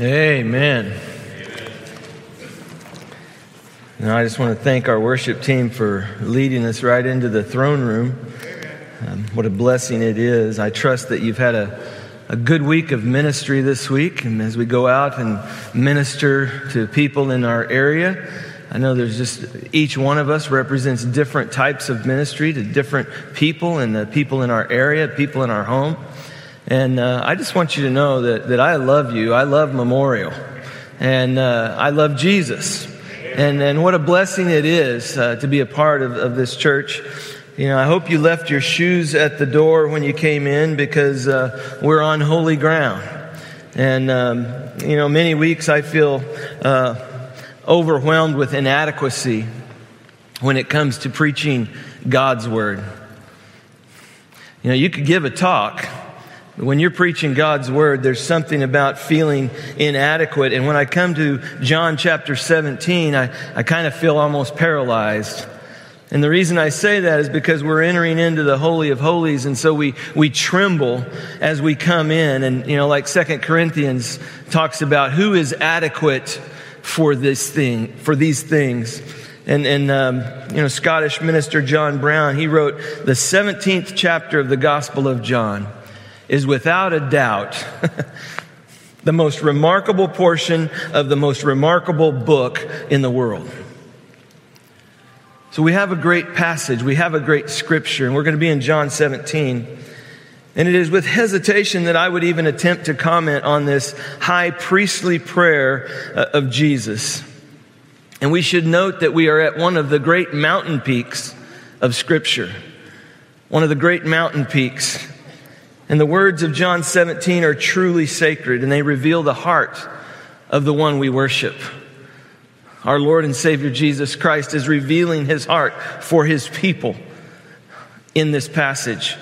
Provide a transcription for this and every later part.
Amen. Now, I just want to thank our worship team for leading us right into the throne room. What a blessing it is. I trust that you've had a good week of ministry this week. And as we go out and minister to people in our area, I know there's just each one of us represents different types of ministry to different people and the people in our area, people in our home. And I just want you to know that I love you. I love Memorial. And I love Jesus. And what a blessing it is to be a part of this church. You know, I hope you left your shoes at the door when you came in, because we're on holy ground. And, you know, many weeks I feel overwhelmed with inadequacy when it comes to preaching God's word. You know, you could give a talk. When you're preaching God's word, there's something about feeling inadequate. And when I come to John chapter 17, I kind of feel almost paralyzed. And the reason I say that is because we're entering into the Holy of Holies, and so we tremble as we come in. And, you know, like 2 Corinthians talks about who is adequate for this thing, for these things. And you know, Scottish minister John Brown, he wrote, the 17th chapter of the Gospel of John is without a doubt the most remarkable portion of the most remarkable book in the world. So we have a great passage, we have a great scripture, and we're going to be in John 17. And it is with hesitation that I would even attempt to comment on this high priestly prayer of Jesus. And we should note that we are at one of the great mountain peaks of scripture. One of the great mountain peaks. And the words of John 17 are truly sacred, and they reveal the heart of the one we worship. Our Lord and Savior Jesus Christ is revealing his heart for his people in this passage.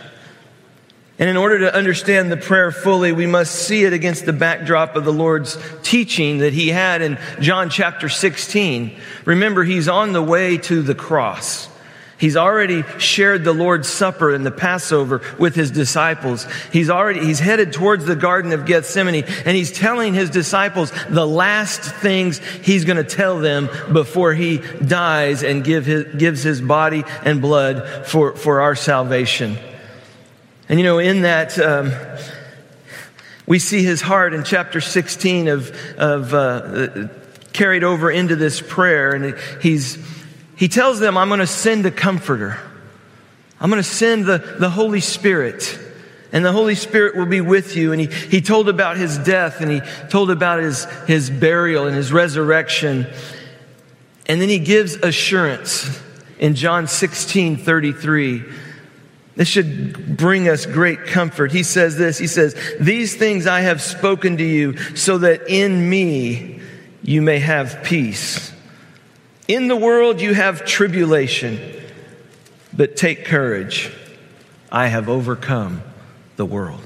And in order to understand the prayer fully, we must see it against the backdrop of the Lord's teaching that he had in John chapter 16. Remember, he's on the way to the cross. He's already shared the Lord's Supper and the Passover with his disciples. He's headed towards the Garden of Gethsemane, and he's telling his disciples the last things he's going to tell them before he dies and gives his body and blood for our salvation. And you know, in that, we see his heart in chapter 16 of carried over into this prayer, and He tells them, I'm going to send a comforter. I'm going to send the Holy Spirit. And the Holy Spirit will be with you. And he told about his death. And he told about his burial and his resurrection. And then he gives assurance in John 16:33. This should bring us great comfort. He says this. He says, these things I have spoken to you so that in me you may have peace. In the world you have tribulation, but take courage. I have overcome the world.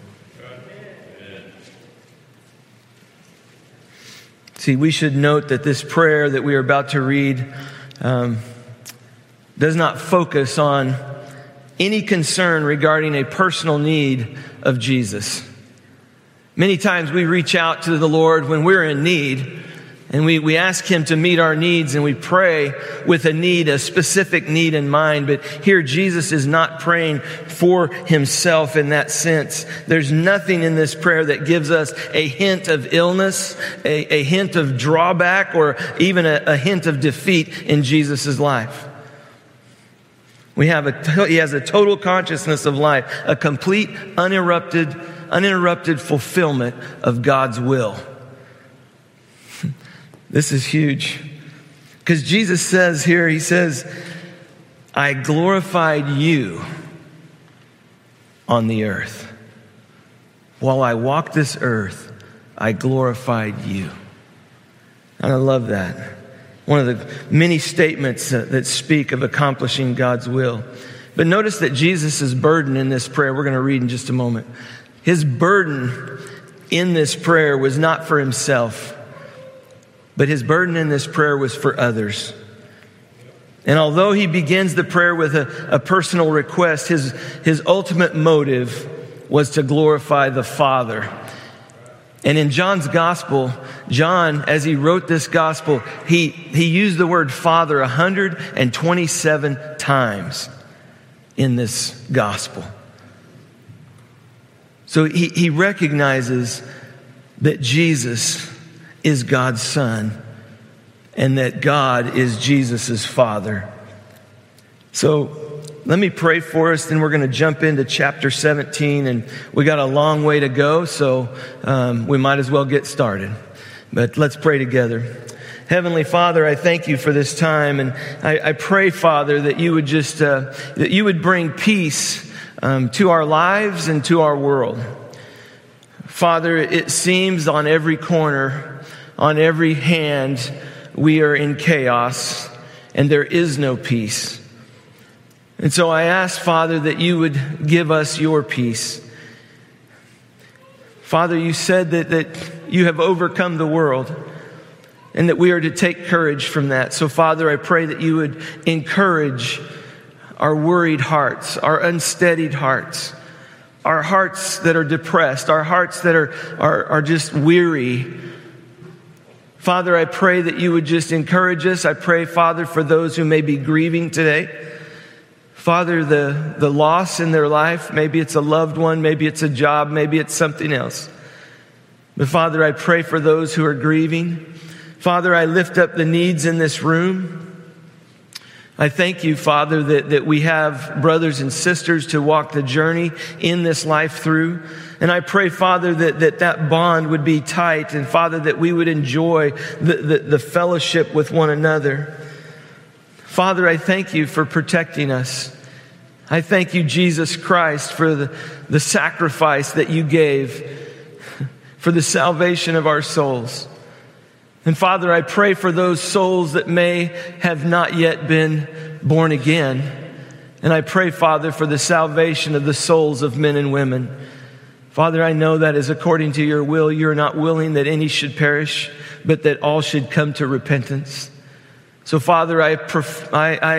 See, we should note that this prayer that we are about to read does not focus on any concern regarding a personal need of Jesus. Many times we reach out to the Lord when we're in need, and we ask him to meet our needs, and we pray with a specific need in mind. But here Jesus is not praying for himself in that sense. There's nothing in this prayer that gives us a hint of illness, a hint of drawback, or even a hint of defeat in Jesus' life. He has a total consciousness of life, a complete, uninterrupted fulfillment of God's will. This is huge, because Jesus says here, he says, I glorified you on the earth. While I walked this earth, I glorified you. And I love that. One of the many statements that speak of accomplishing God's will. But notice that Jesus' burden in this prayer, we're going to read in just a moment. His burden in this prayer was not for himself. But his burden in this prayer was for others. And although he begins the prayer with a personal request, his ultimate motive was to glorify the Father. And in John's gospel, John, as he wrote this gospel, he used the word Father 127 times in this gospel. So he recognizes that Jesus is God's Son and that God is Jesus' Father. So let me pray for us, then we're going to jump into chapter 17, and we got a long way to go, so we might as well get started. But let's pray together. Heavenly Father, I thank you for this time, and I pray, Father, that you would just that you would bring peace to our lives and to our world. Father, it seems on every corner, on every hand, we are in chaos, and there is no peace. And so I ask, Father, that you would give us your peace. Father, you said that you have overcome the world and that we are to take courage from that. So, Father, I pray that you would encourage our worried hearts, our unsteadied hearts, our hearts that are depressed, our hearts that are just weary. Father, I pray that you would just encourage us. I pray, Father, for those who may be grieving today. Father, the loss in their life, maybe it's a loved one, maybe it's a job, maybe it's something else. But Father, I pray for those who are grieving. Father, I lift up the needs in this room. I thank you, Father, that we have brothers and sisters to walk the journey in this life through. And I pray, Father, that bond would be tight, and Father, that we would enjoy the fellowship with one another. Father, I thank you for protecting us. I thank you, Jesus Christ, for the sacrifice that you gave for the salvation of our souls. And Father, I pray for those souls that may have not yet been born again. And I pray, Father, for the salvation of the souls of men and women. Father, I know that is according to your will. You're not willing that any should perish, but that all should come to repentance. So, Father, I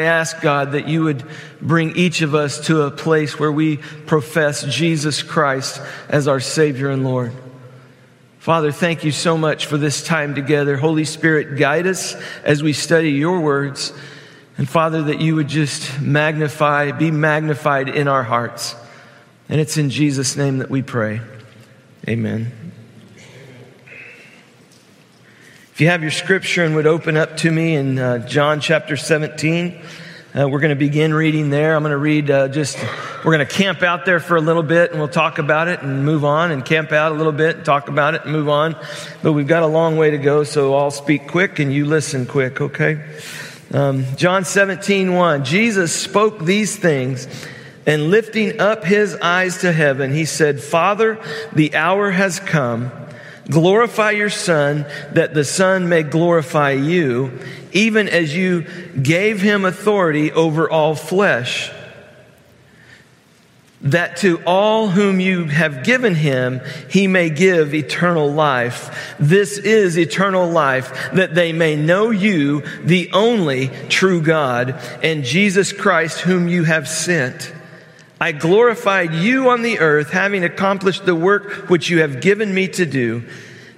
ask, God, that you would bring each of us to a place where we profess Jesus Christ as our Savior and Lord. Father, thank you so much for this time together. Holy Spirit, guide us as we study your words. And, Father, that you would just be magnified in our hearts. And it's in Jesus' name that we pray. Amen. If you have your scripture and would open up to me in John chapter 17, we're going to begin reading there. I'm going to read we're going to camp out there for a little bit, and we'll talk about it and move on, and camp out a little bit, talk about it and move on. But we've got a long way to go, so I'll speak quick and you listen quick, okay? John 17:1, Jesus spoke these things, and lifting up his eyes to heaven, he said, "Father, the hour has come. Glorify your Son, that the Son may glorify you, even as you gave him authority over all flesh, that to all whom you have given him, he may give eternal life. This is eternal life, that they may know you, the only true God, and Jesus Christ, whom you have sent. I glorified you on the earth, having accomplished the work which you have given me to do.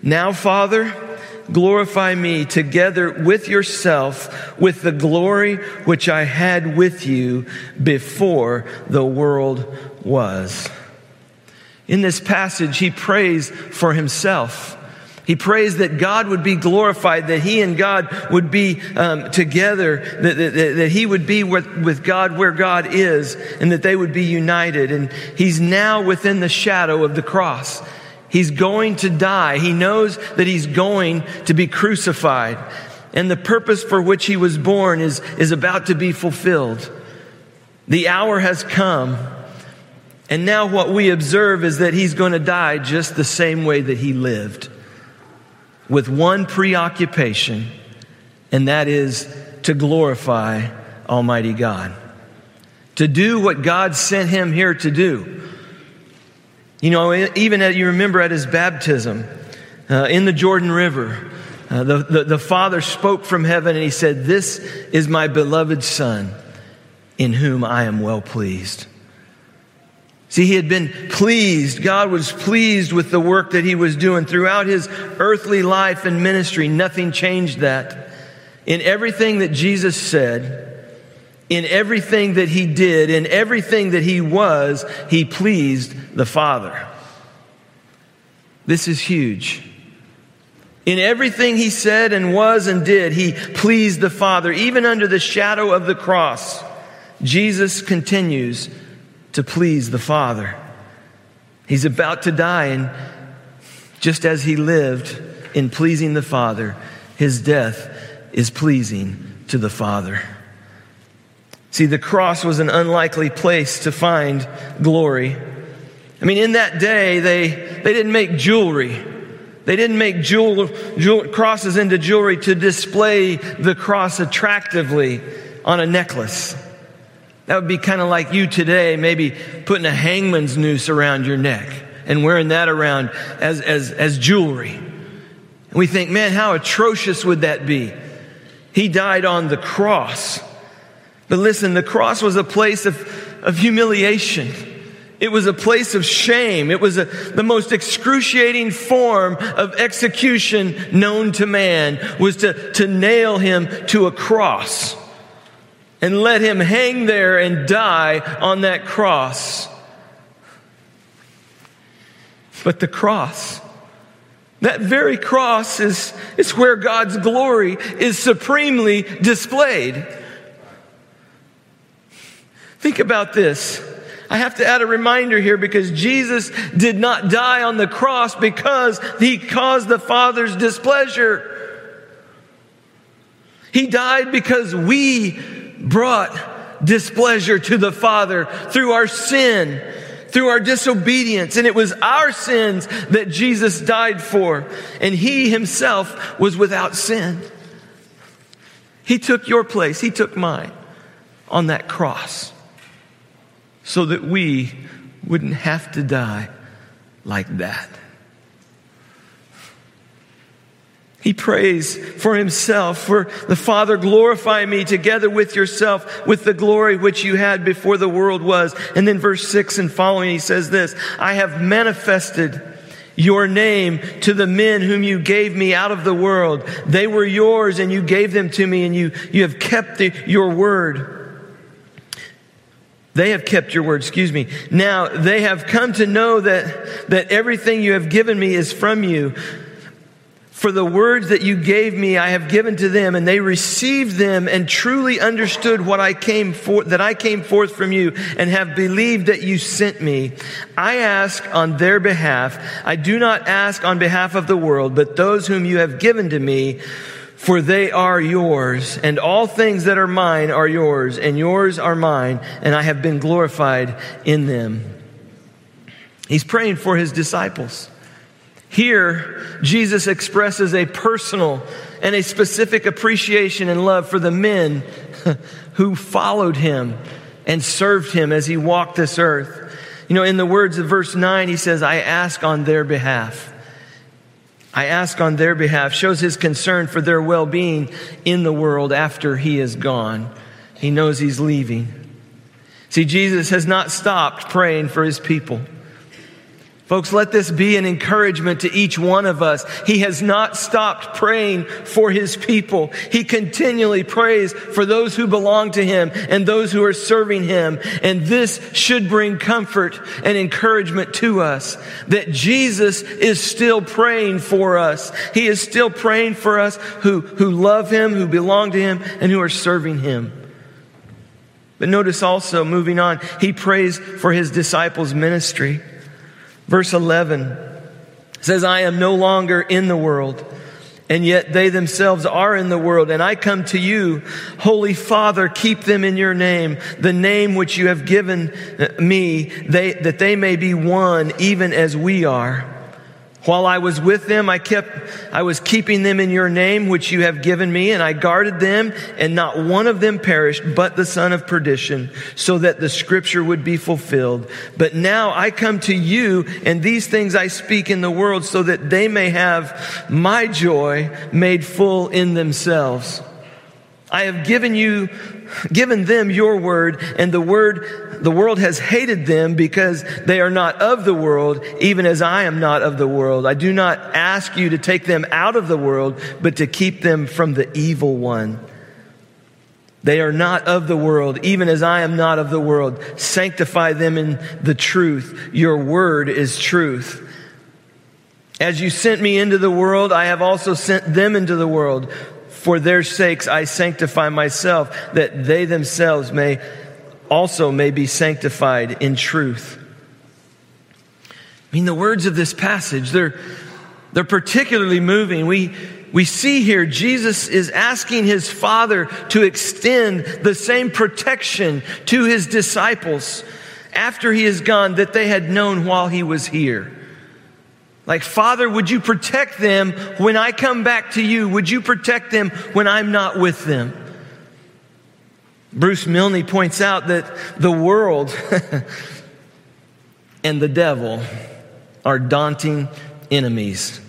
Now, Father, glorify me together with yourself, with the glory which I had with you before the world was." In this passage, he prays for himself. He prays that God would be glorified, that he and God would be together, that he would be with God where God is, and that they would be united. And he's now within the shadow of the cross. He's going to die. He knows that he's going to be crucified. And the purpose for which he was born is about to be fulfilled. The hour has come. And now what we observe is that he's going to die just the same way that he lived, with one preoccupation, and that is to glorify Almighty God, to do what God sent him here to do. You know, you remember at his baptism in the Jordan River, the Father spoke from heaven and he said, "This is my beloved Son, in whom I am well pleased." See, he had been pleased. God was pleased with the work that he was doing throughout his earthly life and ministry. Nothing changed that. In everything that Jesus said, in everything that he did, in everything that he was, he pleased the Father. This is huge. In everything he said and was and did, he pleased the Father. Even under the shadow of the cross, Jesus continues to please the Father. He's about to die, and just as he lived in pleasing the Father, his death is pleasing to the Father. See, the cross was an unlikely place to find glory. I mean, in that day, they didn't make jewelry. They didn't make crosses into jewelry to display the cross attractively on a necklace. That would be kind of like you today, maybe putting a hangman's noose around your neck and wearing that around as jewelry. And we think, man, how atrocious would that be? He died on the cross. But listen, the cross was a place of humiliation. It was a place of shame. It was the most excruciating form of execution known to man, was to nail him to a cross and let him hang there and die on that cross. But the cross, that very cross, is where God's glory is supremely displayed. Think about this. I have to add a reminder here, because Jesus did not die on the cross because he caused the Father's displeasure. He died because we brought displeasure to the Father through our sin, through our disobedience. And it was our sins that Jesus died for. And he himself was without sin. He took your place. He took mine on that cross so that we wouldn't have to die like that. He prays for himself, for the Father, glorify me together with yourself, with the glory which you had before the world was. And then verse 6 and following, he says this: I have manifested your name to the men whom you gave me out of the world. They were yours and you gave them to me, and you have kept your word. They have kept your word, Now they have come to know that everything you have given me is from you. For the words that you gave me, I have given to them, and they received them and truly understood that I came forth from you, and have believed that you sent me. I ask on their behalf. I do not ask on behalf of the world, but those whom you have given to me, for they are yours, and all things that are mine are yours, and yours are mine, and I have been glorified in them. He's praying for his disciples. Here, Jesus expresses a personal and a specific appreciation and love for the men who followed him and served him as he walked this earth. You know, in the words of verse 9, he says, I ask on their behalf. I ask on their behalf. Shows his concern for their well-being in the world after he is gone. He knows he's leaving. See, Jesus has not stopped praying for his people. Folks, let this be an encouragement to each one of us. He has not stopped praying for his people. He continually prays for those who belong to him and those who are serving him. And this should bring comfort and encouragement to us, that Jesus is still praying for us. He is still praying for us who love him, who belong to him, and who are serving him. But notice also, moving on, he prays for his disciples' ministry. Verse 11 says, I am no longer in the world, and yet they themselves are in the world, and I come to you. Holy Father, keep them in your name, the name which you have given me, that they may be one, even as we are. While I was with them, I was keeping them in your name, which you have given me, and I guarded them, and not one of them perished, but the son of perdition, so that the scripture would be fulfilled. But now I come to you, and these things I speak in the world, so that they may have my joy made full in themselves. I have given them your word, and the world has hated them because they are not of the world, even as I am not of the world. I do not ask you to take them out of the world, but to keep them from the evil one. They are not of the world, even as I am not of the world. Sanctify them in the truth. Your word is truth. As you sent me into the world, I have also sent them into the world. For their sakes I sanctify myself, that they themselves may be sanctified in truth. I mean, the words of this passage, they're particularly moving. We see here Jesus is asking his Father to extend the same protection to his disciples after he is gone that they had known while he was here. Like, Father, would you protect them when I come back to you? Would you protect them when I'm not with them? Bruce Milne points out that the world and the devil are daunting enemies.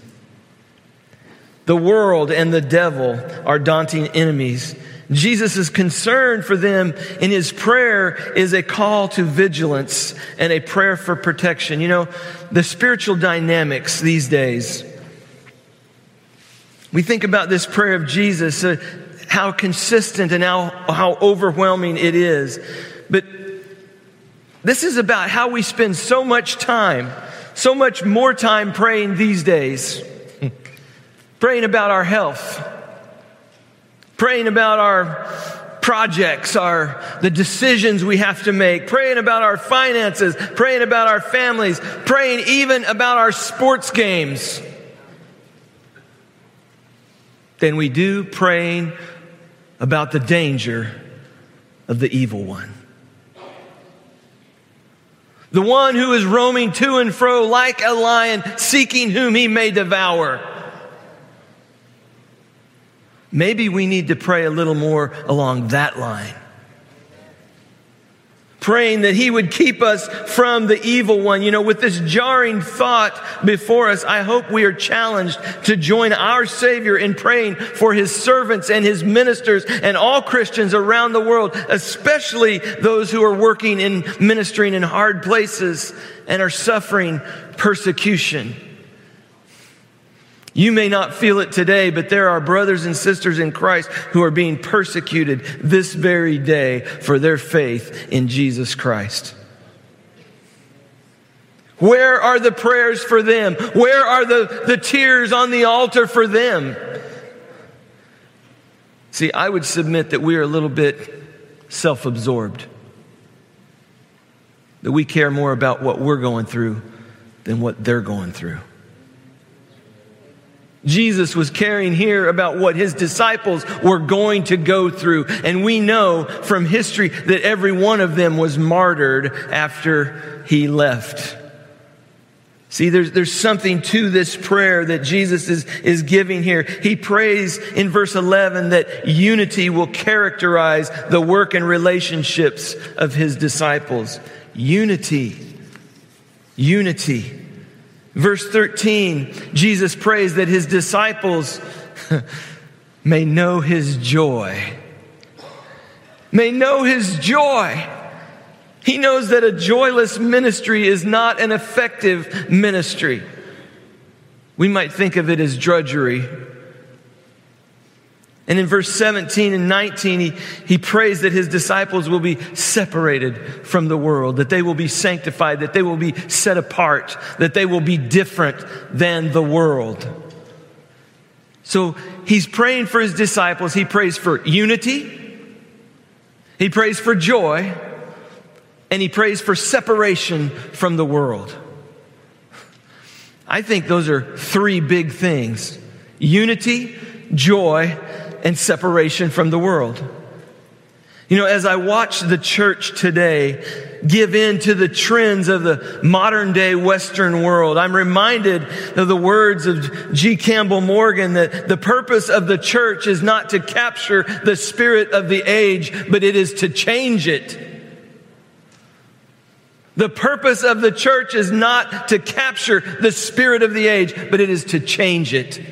The world and the devil are daunting enemies. Jesus' concern for them in his prayer is a call to vigilance and a prayer for protection. You know, the spiritual dynamics these days. We think about this prayer of Jesus, how consistent and how overwhelming it is. But this is about how we spend so much more time praying these days. Praying about our health, praying about our projects, the decisions we have to make, praying about our finances, praying about our families, praying even about our sports games, than we do praying about the danger of the evil one. The one who is roaming to and fro like a lion, seeking whom he may devour. Maybe we need to pray a little more along that line. Praying that he would keep us from the evil one. You know, with this jarring thought before us, I hope we are challenged to join our Savior in praying for his servants and his ministers and all Christians around the world, especially those who are working and ministering in hard places and are suffering persecution. You may not feel it today, but there are brothers and sisters in Christ who are being persecuted this very day for their faith in Jesus Christ. Where are the prayers for them? Where are the tears on the altar for them? See, I would submit that we are a little bit self-absorbed, that we care more about what we're going through than what they're going through. Jesus was caring here about what his disciples were going to go through. And we know from history that every one of them was martyred after he left. See, there's something to this prayer that Jesus is giving here. He prays in verse 11 that unity will characterize the work and relationships of his disciples. Unity. Verse 13, Jesus prays that his disciples may know his joy. May know his joy. He knows that a joyless ministry is not an effective ministry. We might think of it as drudgery. And in verse 17 and 19, he prays that his disciples will be separated from the world, that they will be sanctified, that they will be set apart, that they will be different than the world. So he's praying for his disciples. He prays for unity. He prays for joy. And he prays for separation from the world. I think those are three big things. Unity, joy, and separation from the world. You know, as I watch the church today give in to the trends of the modern day Western world, I'm reminded of the words of G. Campbell Morgan that the purpose of the church is not to capture the spirit of the age, but it is to change it. The purpose of the church is not to capture the spirit of the age, but it is to change it.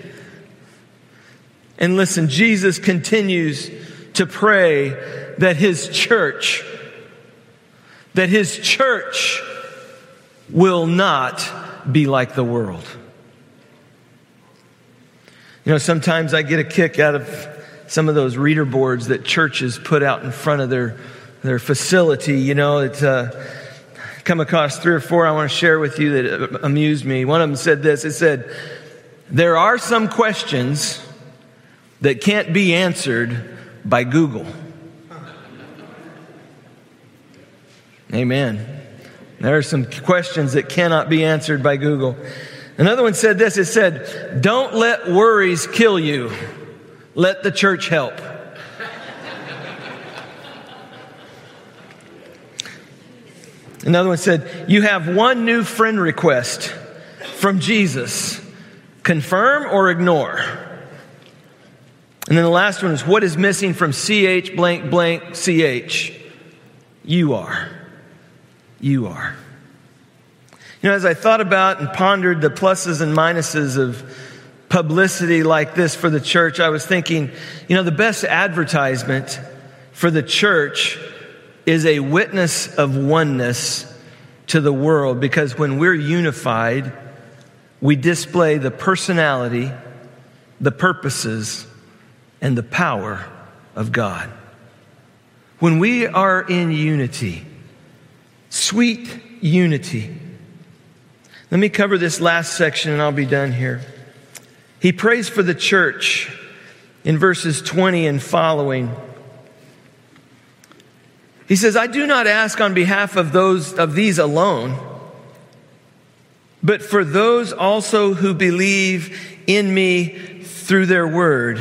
And listen, Jesus continues to pray that his church will not be like the world. You know, sometimes I get a kick out of some of those reader boards that churches put out in front of their facility. You know, it's come across three or four I want to share with you that amused me. One of them said this. It said, "There are some questions that can't be answered by Google." Amen. There are some questions that cannot be answered by Google. Another one said this. It said, "Don't let worries kill you. Let the church help." Another one said, "You have one new friend request from Jesus. Confirm or ignore?" And then the last one is, "What is missing from CH blank blank CH?" You are. You are. You know, as I thought about and pondered the pluses and minuses of publicity like this for the church, I was thinking, you know, the best advertisement for the church is a witness of oneness to the world, because when we're unified, we display the personality, the purposes, and the power of God. When we are in unity, sweet unity. Let me cover this last section and I'll be done here. He prays for the church in verses 20 and following. He says, "I do not ask on behalf of these alone, but for those also who believe in me through their word,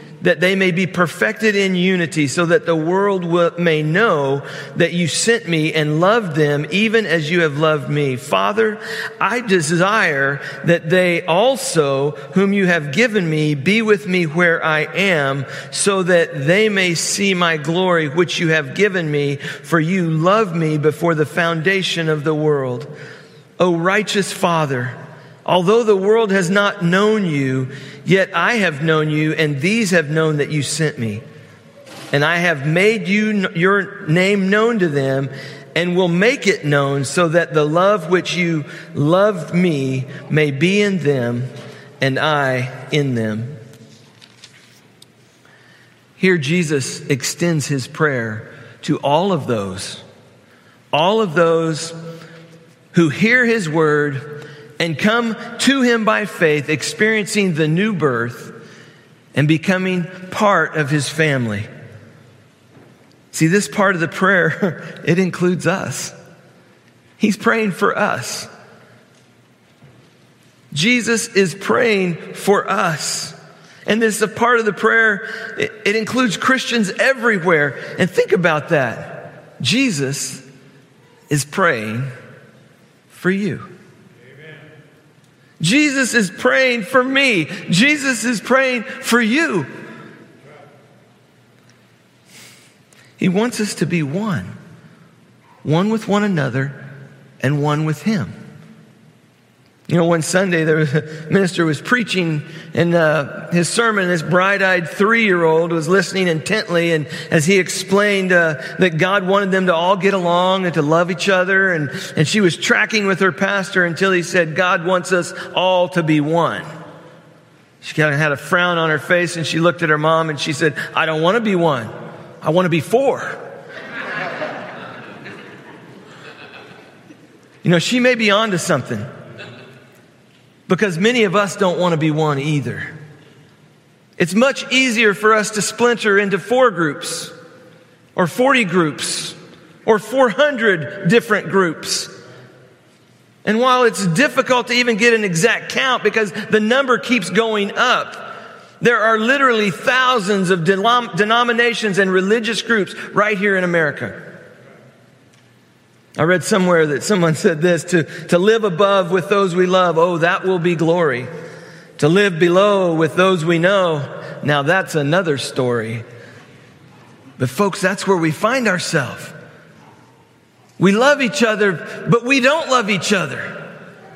that they may be perfected in unity, so that the world may know that you sent me and loved them even as you have loved me. Father, I desire that they also, whom you have given me, be with me where I am, so that they may see my glory which you have given me, for you loved me before the foundation of the world. O righteous Father, although the world has not known you, yet I have known you, and these have known that you sent me. And I have made your name known to them, and will make it known, so that the love which you loved me may be in them, and I in them." Here Jesus extends his prayer to all of those who hear his word and come to him by faith, experiencing the new birth and becoming part of his family. See, this part of the prayer, it includes us. He's praying for us. Jesus is praying for us. And this is a part of the prayer, it includes Christians everywhere. And think about that. Jesus is praying for you. Jesus is praying for me. Jesus is praying for you. He wants us to be one with one another and one with him. You know, one Sunday, there was a minister was preaching, and his sermon, this bright-eyed 3-year-old was listening intently, and as he explained that God wanted them to all get along and to love each other, and she was tracking with her pastor until he said, "God wants us all to be one." She kind of had a frown on her face, and she looked at her mom, and she said, "I don't want to be one. I want to be 4." You know, she may be onto something. Because many of us don't want to be one either. It's much easier for us to splinter into 4 groups or 40 groups or 400 different groups. And while it's difficult to even get an exact count because the number keeps going up, there are literally thousands of denominations and religious groups right here in America. I read somewhere that someone said this, to live above with those we love, oh, that will be glory. To live below with those we know, now that's another story. But folks, that's where we find ourselves. We love each other, but we don't love each other.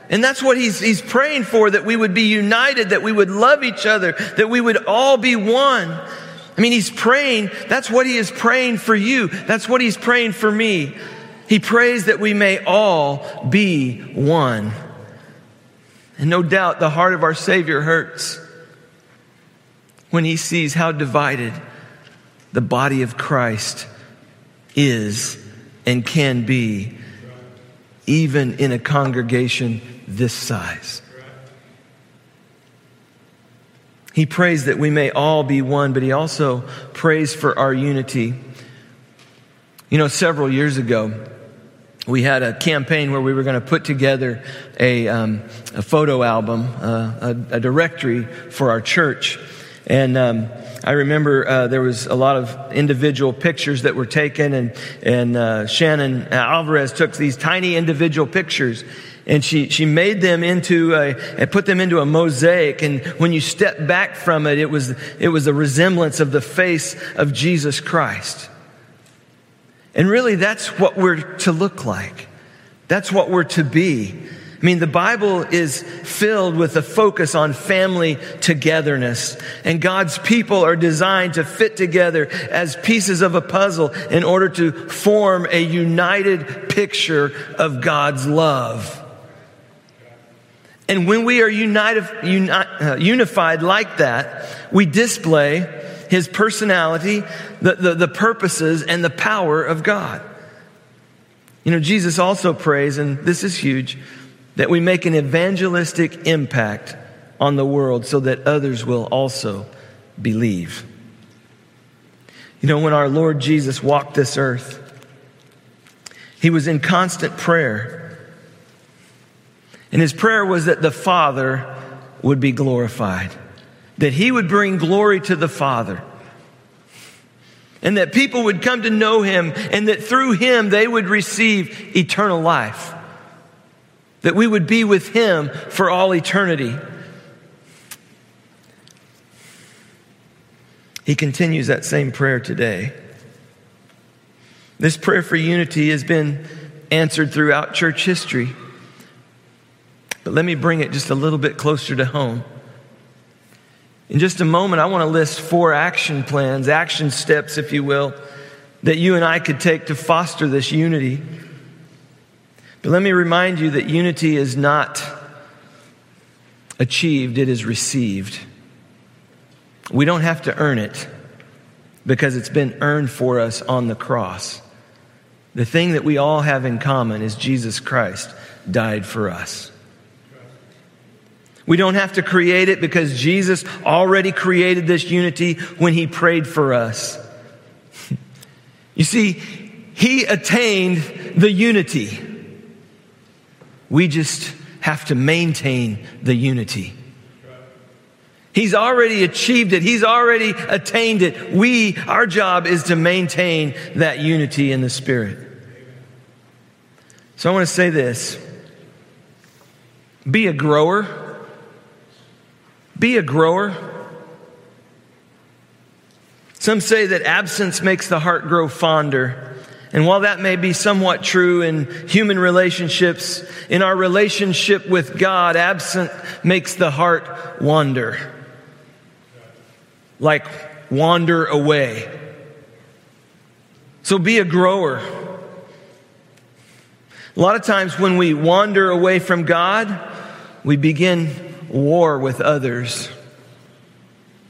And that's what he's praying for, that we would be united, that we would love each other, that we would all be one. I mean, he's praying. That's what he is praying for you. That's what he's praying for me. He prays that we may all be one. And no doubt the heart of our Savior hurts when he sees how divided the body of Christ is and can be, even in a congregation this size. He prays that we may all be one, but he also prays for our unity. You know, several years ago, we had a campaign where we were going to put together a photo album, a directory for our church. And I remember there was a lot of individual pictures that were taken, and Shannon Alvarez took these tiny individual pictures, and she made them put them into a mosaic. And when you step back from it, it was a resemblance of the face of Jesus Christ. And really, that's what we're to look like. That's what we're to be. I mean, the Bible is filled with a focus on family togetherness, and God's people are designed to fit together as pieces of a puzzle in order to form a united picture of God's love. And when we are unified like that, we display his personality, the purposes, and the power of God. You know, Jesus also prays, and this is huge, that we make an evangelistic impact on the world so that others will also believe. You know, when our Lord Jesus walked this earth, he was in constant prayer. And his prayer was that the Father would be glorified, that he would bring glory to the Father, and that people would come to know him, and that through him they would receive eternal life, that we would be with him for all eternity. He continues that same prayer today. This prayer for unity has been answered throughout church history. But let me bring it just a little bit closer to home. In just a moment, I want to list 4 action plans, action steps, if you will, that you and I could take to foster this unity. But let me remind you that unity is not achieved, it is received. We don't have to earn it because it's been earned for us on the cross. The thing that we all have in common is Jesus Christ died for us. We don't have to create it because Jesus already created this unity when he prayed for us. You see, he attained the unity. We just have to maintain the unity. He's already achieved it. He's already attained it. Our job is to maintain that unity in the Spirit. So I want to say this. Be a grower. Be a grower. Some say that absence makes the heart grow fonder. And while that may be somewhat true in human relationships, in our relationship with God, absent makes the heart wander. Like wander away. So be a grower. A lot of times when we wander away from God, we begin war with others.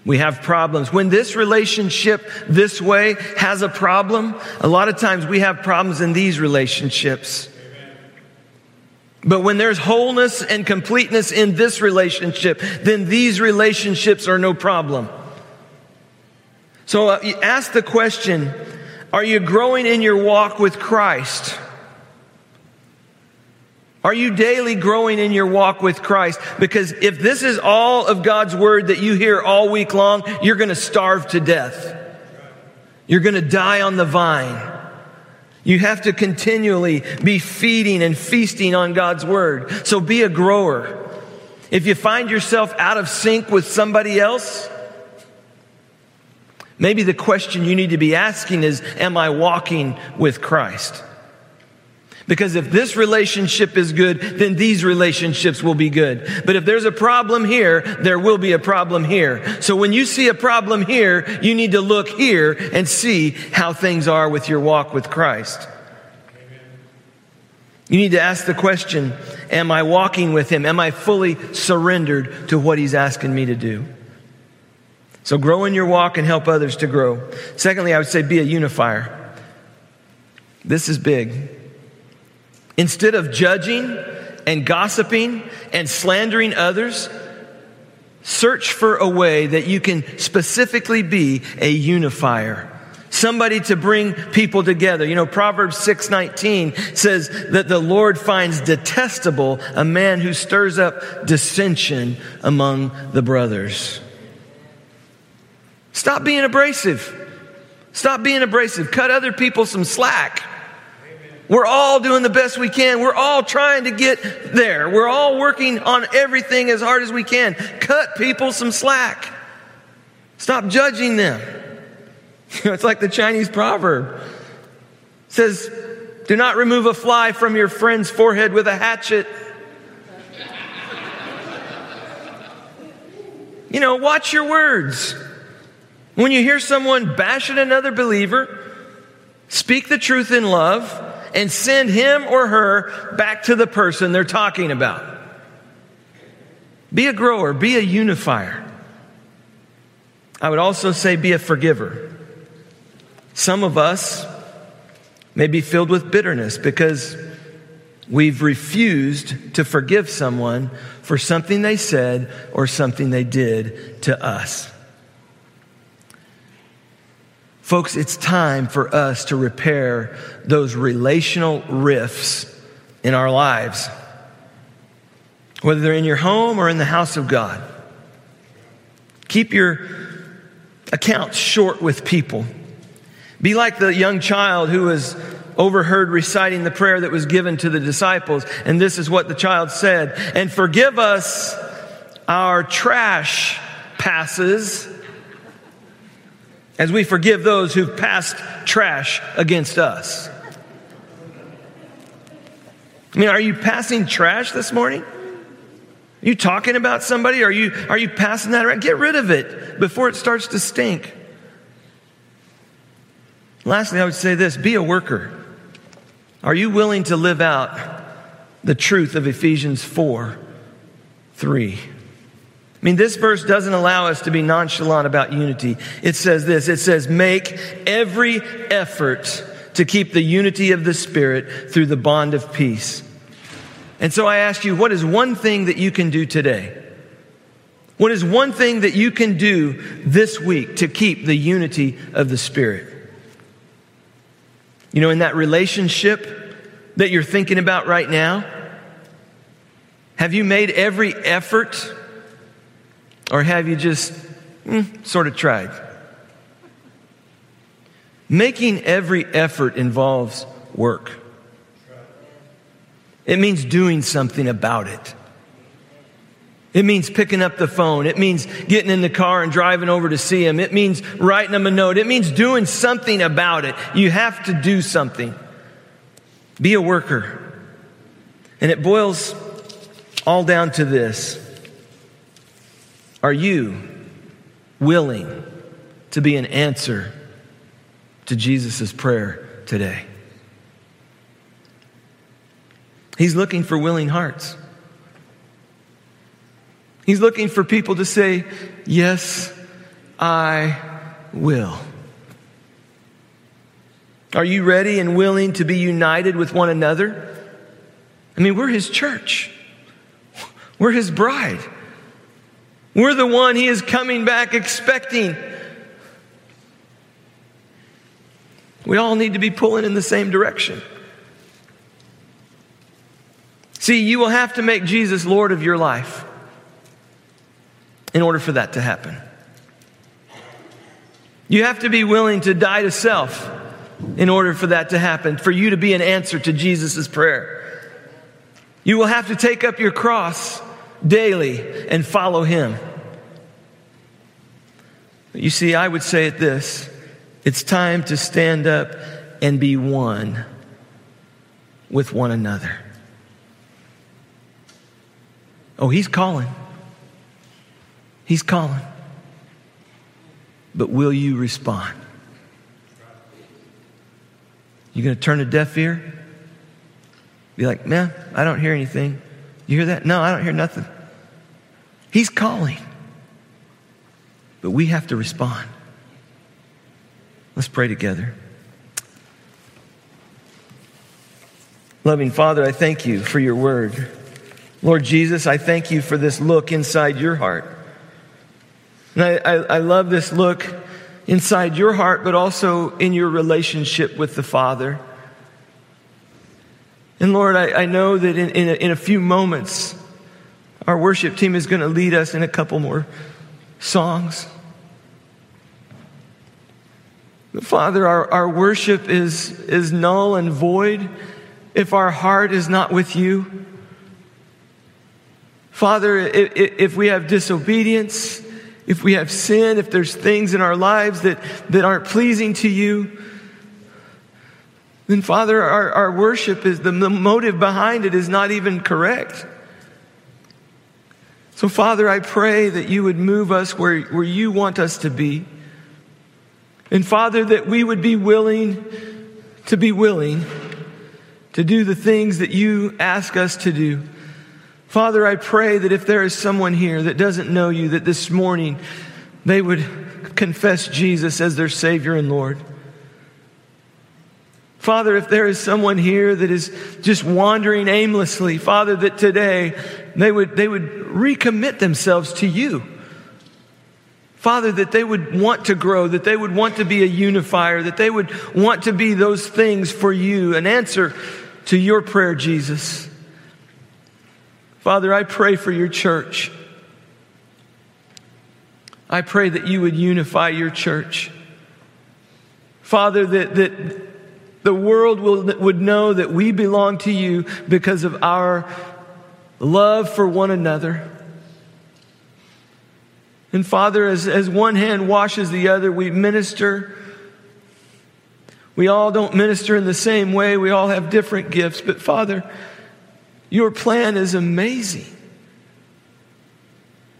We have problems. When this relationship this way has a problem, a lot of times we have problems in these relationships. But when there's wholeness and completeness in this relationship, then these relationships are no problem. So you ask the question, are you growing in your walk with Christ? Are you daily growing in your walk with Christ? Because if this is all of God's word that you hear all week long, you're going to starve to death. You're going to die on the vine. You have to continually be feeding and feasting on God's word. So be a grower. If you find yourself out of sync with somebody else, maybe the question you need to be asking is, am I walking with Christ? Because if this relationship is good, then these relationships will be good. But if there's a problem here, there will be a problem here. So when you see a problem here, you need to look here and see how things are with your walk with Christ. You need to ask the question, am I walking with him? Am I fully surrendered to what he's asking me to do? So grow in your walk and help others to grow. Secondly, I would say be a unifier. This is big. Instead of judging and gossiping and slandering others, search for a way that you can specifically be a unifier. Somebody to bring people together. You know, Proverbs 6:19 says that the Lord finds detestable a man who stirs up dissension among the brothers. Stop being abrasive. Stop being abrasive. Cut other people some slack. We're all doing the best we can. We're all trying to get there. We're all working on everything as hard as we can. Cut people some slack. Stop judging them. You know, it's like the Chinese proverb. It says, do not remove a fly from your friend's forehead with a hatchet. You know, watch your words. When you hear someone bashing another believer, speak the truth in love. And send him or her back to the person they're talking about. Be a grower. Be a unifier. I would also say be a forgiver. Some of us may be filled with bitterness because we've refused to forgive someone for something they said or something they did to us. Folks, it's time for us to repair those relational rifts in our lives, whether they're in your home or in the house of God. Keep your accounts short with people. Be like the young child who was overheard reciting the prayer that was given to the disciples. And this is what the child said. And forgive us our trash passes, as we forgive those who've passed trash against us. I mean, are you passing trash this morning? Are you talking about somebody? Are you passing that around? Get rid of it before it starts to stink. Lastly, I would say this, be a worker. Are you willing to live out the truth of Ephesians 4:3? I mean, this verse doesn't allow us to be nonchalant about unity. It says this, it says, make every effort to keep the unity of the Spirit through the bond of peace. And so I ask you, what is one thing that you can do today? What is one thing that you can do this week to keep the unity of the Spirit? You know, in that relationship that you're thinking about right now, have you made every effort? Or have you just sort of tried? Making every effort involves work. It means doing something about it. It means picking up the phone. It means getting in the car and driving over to see him. It means writing him a note. It means doing something about it. You have to do something. Be a worker. And it boils all down to this. Are you willing to be an answer to Jesus' prayer today? He's looking for willing hearts. He's looking for people to say, yes, I will. Are you ready and willing to be united with one another? I mean, we're his church. We're his bride. We're the one he is coming back expecting. We all need to be pulling in the same direction. See, you will have to make Jesus Lord of your life in order for that to happen. You have to be willing to die to self in order for that to happen, for you to be an answer to Jesus' prayer. You will have to take up your cross daily and follow him. You see, I would say it this. It's time to stand up and be one with one another. Oh, he's calling. He's calling. But will you respond? You going to turn a deaf ear? Be like, man, I don't hear anything. You hear that? No, I don't hear nothing. He's calling. But we have to respond. Let's pray together. Loving Father, I thank you for your word. Lord Jesus, I thank you for this look inside your heart. And I love this look inside your heart, but also in your relationship with the Father. And Lord, I know that in a few moments, our worship team is going to lead us in a couple more songs. But Father, our worship is null and void if our heart is not with you. Father, if we have disobedience, if we have sin, if there's things in our lives that aren't pleasing to you, then Father, our worship is, the motive behind it is not even correct. So Father, I pray that you would move us where you want us to be. And Father, that we would be willing to do the things that you ask us to do. Father, I pray that if there is someone here that doesn't know you, that this morning they would confess Jesus as their Savior and Lord. Father, if there is someone here that is just wandering aimlessly, Father, that today they would recommit themselves to you. Father, that they would want to grow, that they would want to be a unifier, that they would want to be those things for you, an answer to your prayer, Jesus. Father, I pray for your church. I pray that you would unify your church. Father, that the world would know that we belong to you because of our love for one another. And Father, as one hand washes the other, we minister. We all don't minister in the same way. We all have different gifts. But Father, your plan is amazing.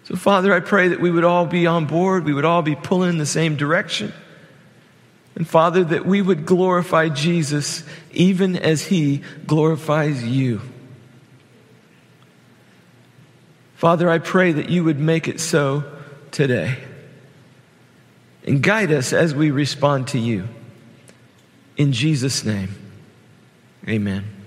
So Father, I pray that we would all be on board. We would all be pulling in the same direction. And Father, that we would glorify Jesus even as he glorifies you. Father, I pray that you would make it so today. And guide us as we respond to you. In Jesus' name, amen.